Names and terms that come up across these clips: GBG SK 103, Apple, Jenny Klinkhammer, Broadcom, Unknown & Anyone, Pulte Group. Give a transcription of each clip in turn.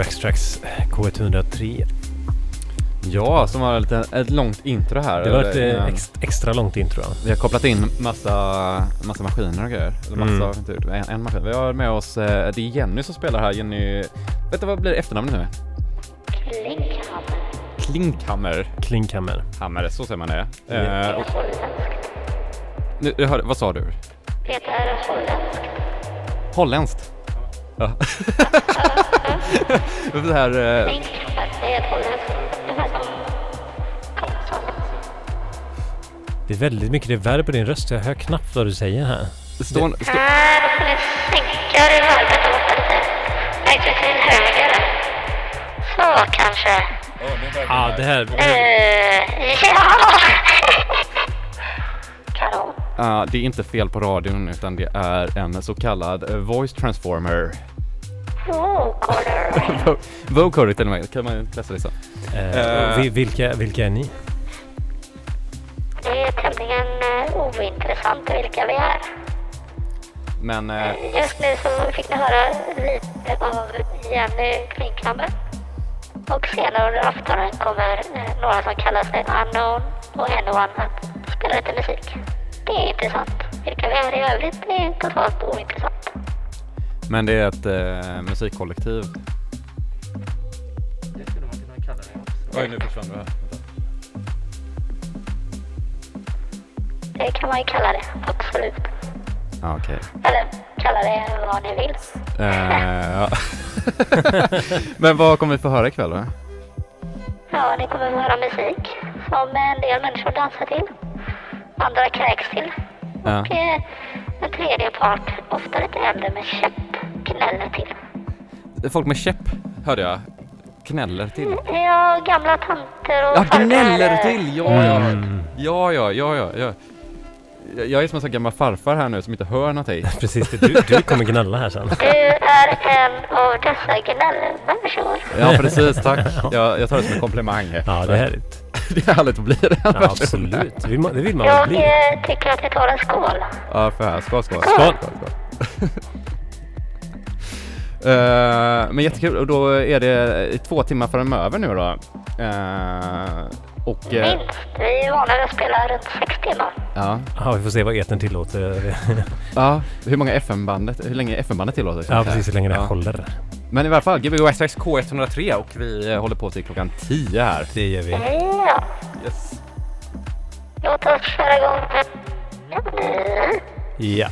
Extracts K103. Ja, som har ett långt intro här. Det var ett extra långt intro. Vi har kopplat in massa maskiner och grejer. Eller massa, inte en maskin. Vi har med oss, det är Jenny som spelar här. Jenny, vet du vad blir efternamnet nu? Klinkhammer. Hammer, så säger man det. Vad sa du? Det är holländskt. Ja. Det här... Det är väldigt mycket det värre på din röst. Jag hör knappt vad du säger här. Så kanske. Ja, det här... det är inte fel på radion, utan det är en så kallad voice transformer. Vocoder till och med, kan man läsa det så. Vilka är ni? Det är tämligen ointressant vilka vi är. Men just nu så fick ni höra lite av Jenny Klinkhammer. Och senare under aftonen kommer några som kallar sig Unknown och Anyone att spela lite musik. Det är intressant. Vilka vi är i övrigt är inte totalt ointressant. Men det är ett musikkollektiv. Det skulle man kunna kalla det också. Oj, nu försvann du här. Det kan man ju kalla det, absolut. Ah, okej. Eller kalla det vad ni vill. Ja. Men vad kommer vi få höra ikväll då? Ja, ni kommer höra musik som en del människor dansar till. Andra kräks till. Ja. Och en tredje part, ofta lite äldre med käpp, knäller till. Folk med käpp, hörde jag. Knäller till. Ja, gamla tanter och... Ja, knäller till! Ja. Jag är som en sån gammal farfar här nu som inte hör någonting. Precis, du kommer gnälla här sen. Du är en av dessa gnällmänniskor. Ja, precis, tack. Jag tar det som en komplimang. Ja, det är härligt. Det är härligt att bli det. Ja, absolut, det vill man väl bli. Jag tycker att vi tar en skål. Ja, för här, skål. Men jättekul, och då är det 2 timmar framöver nu då. Och, minst, vi är vana att spela runt 6 timmar. Ja, vi får se vad eten tillåter. Ja, hur länge FM-bandet tillåter. Ja, precis, hur länge det håller. Men i varje fall, GBG SK 103, och vi håller på till klockan 10 här. Det gör vi. Ja. Yes. Låt oss köra igång. Ja.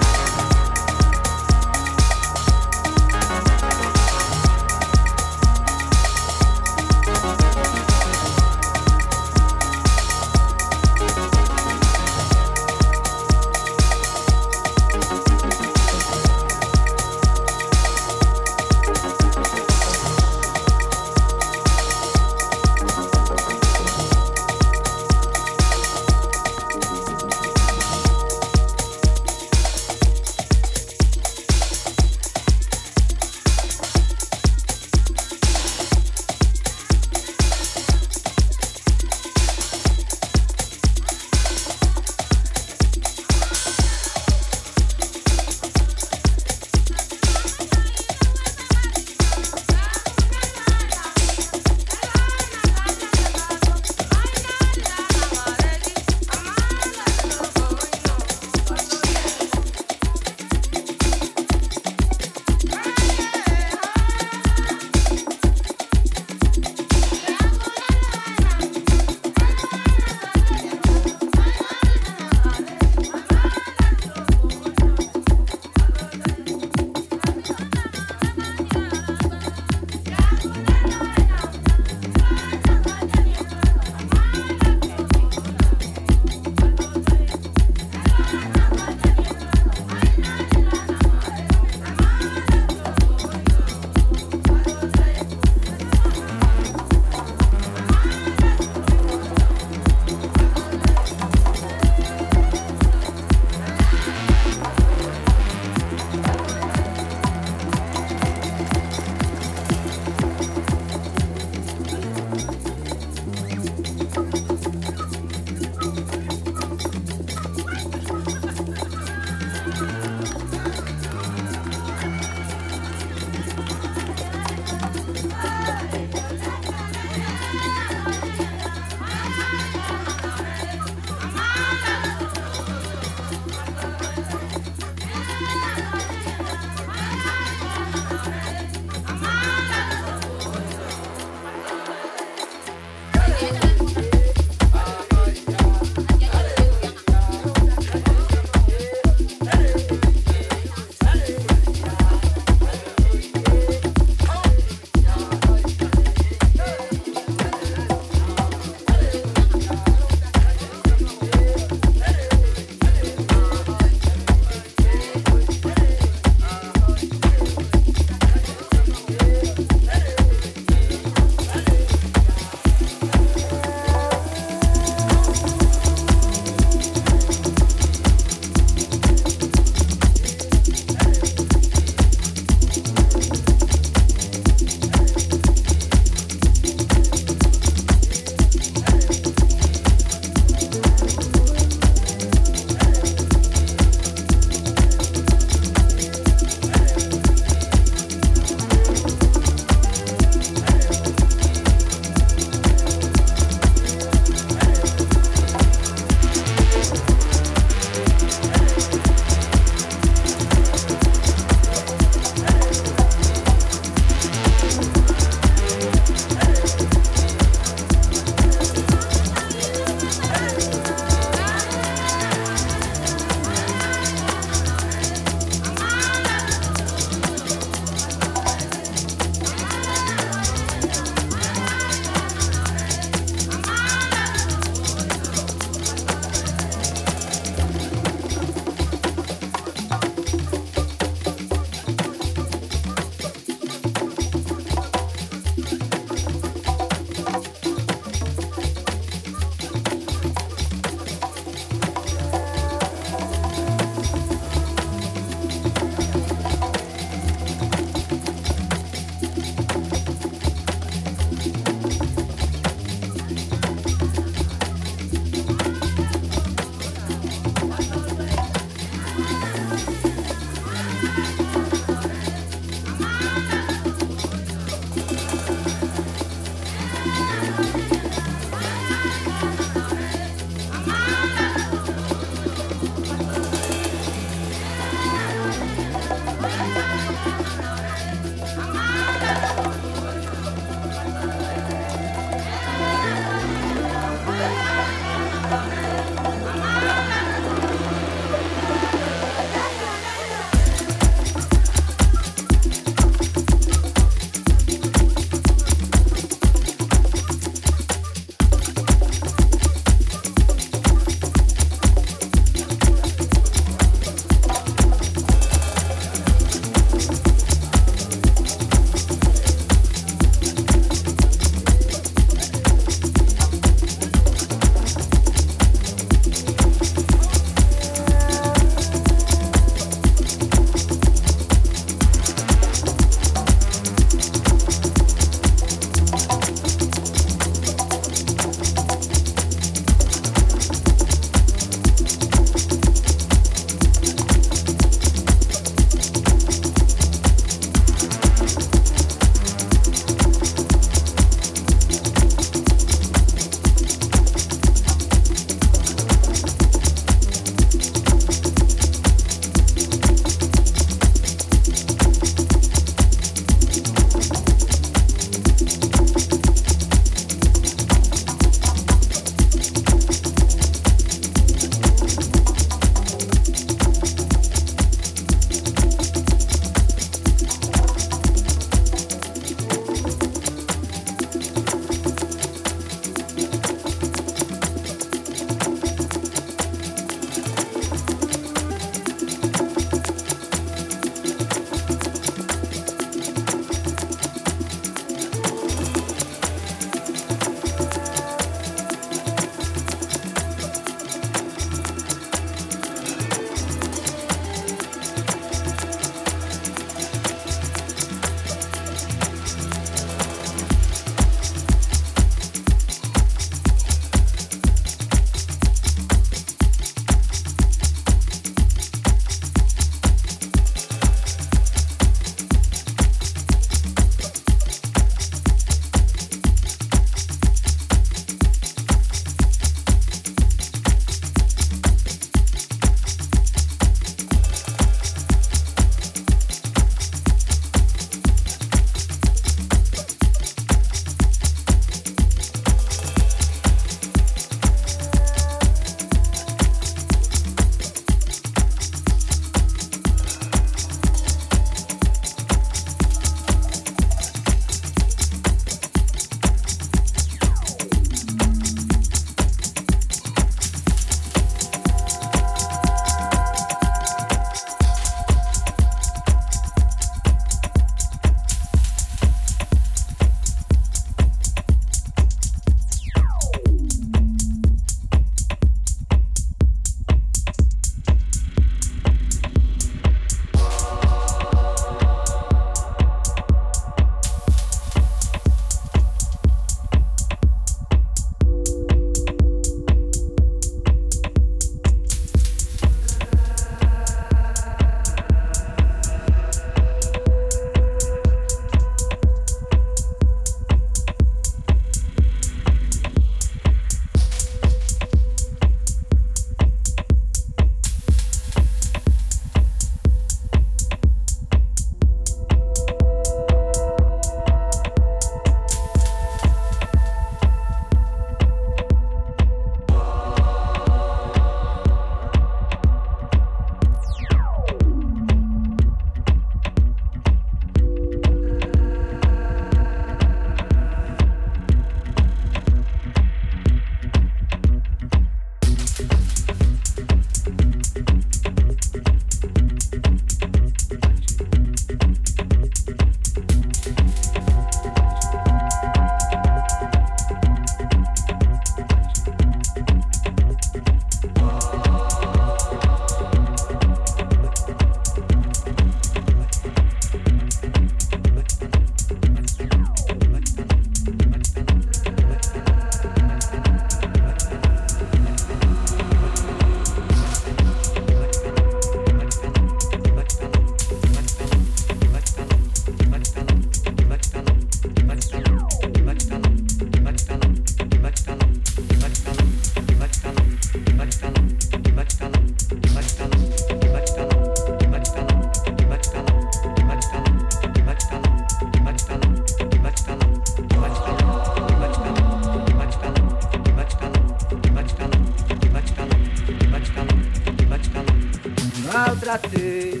maltratei,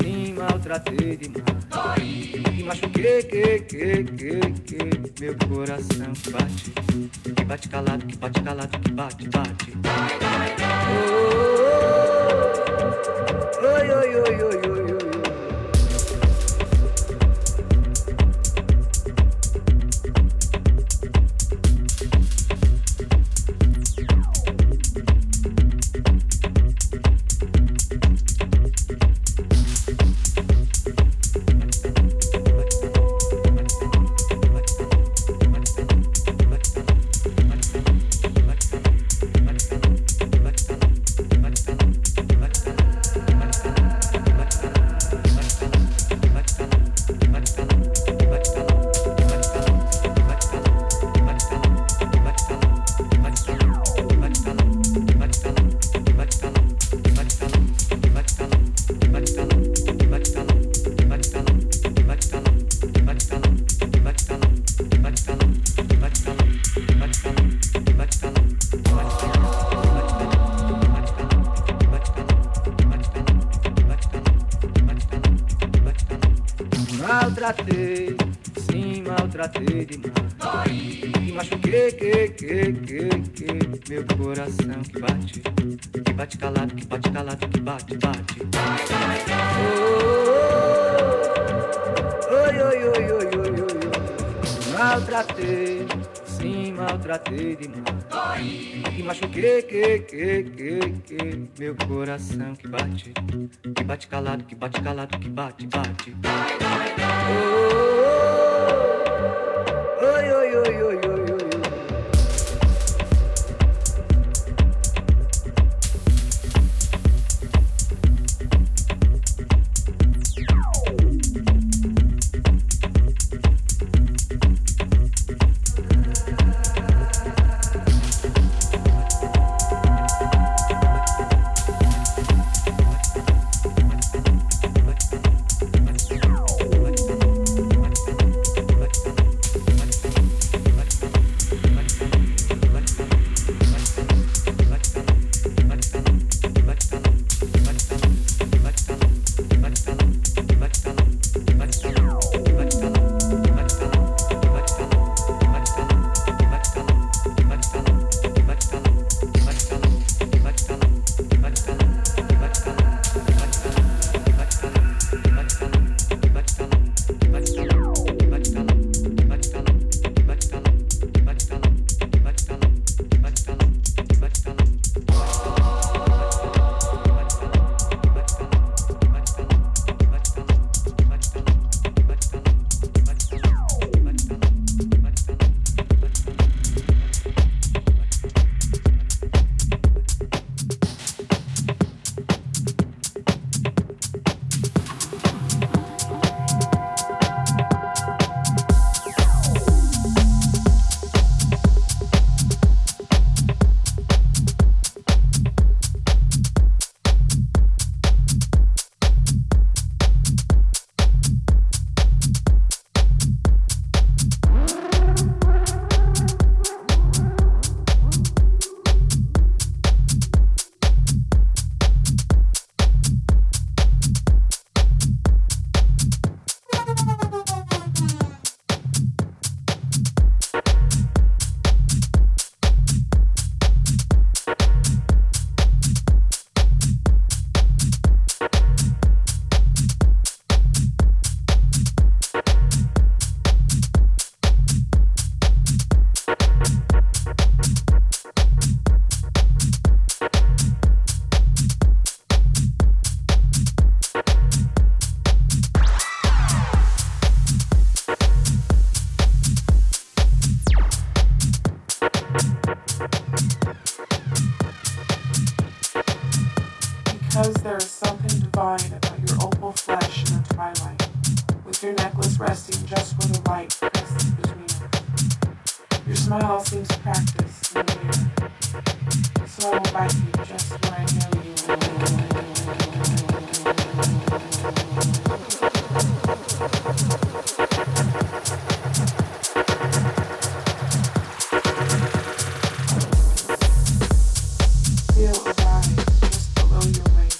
sim, maltratei demais. E machuquei, que meu coração que bate, que bate calado, que bate calado, que bate, bate. Oh, oi, oi, oi, oi, oi, oi, oi. Maltratei, sim, maltratei demais. E machuquei, que meu coração que bate calado, que bate calado, que bate, bate. Oh, oi, oi, oi, oi, oi, oi. Maltratei, sim, maltratei demais. E machuquei, que meu coração que bate calado, que bate calado, que bate, bate. Oh, oi, oi, oi, oi, oi, oi, oi. Feel alive just below your waist.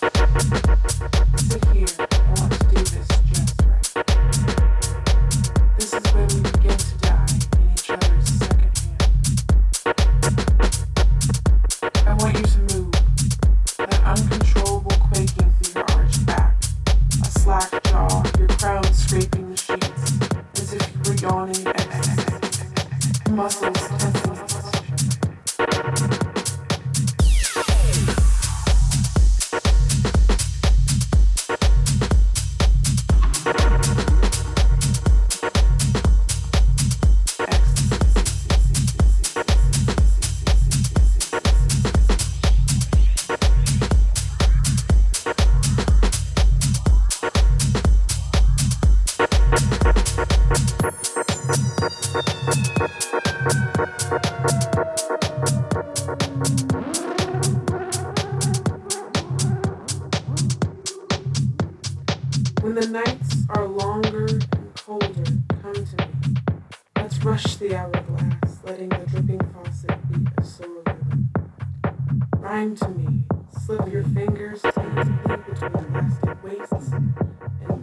When the nights are longer and colder, come to me. Let's rush the hourglass, letting the dripping faucet beat a slow rhythm. Rhyme to me, slip your fingers tentatively between elastic waists and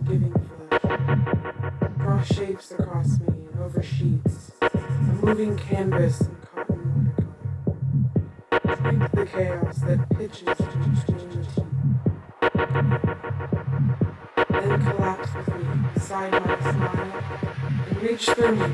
giving flesh. Draw shapes across me and over sheets, a moving canvas and cotton watercolor. Drink the chaos that pitches then collapse with me beside my smile and reach through me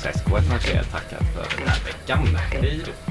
GBG SK 103 tackar för den här veckan. Hej då!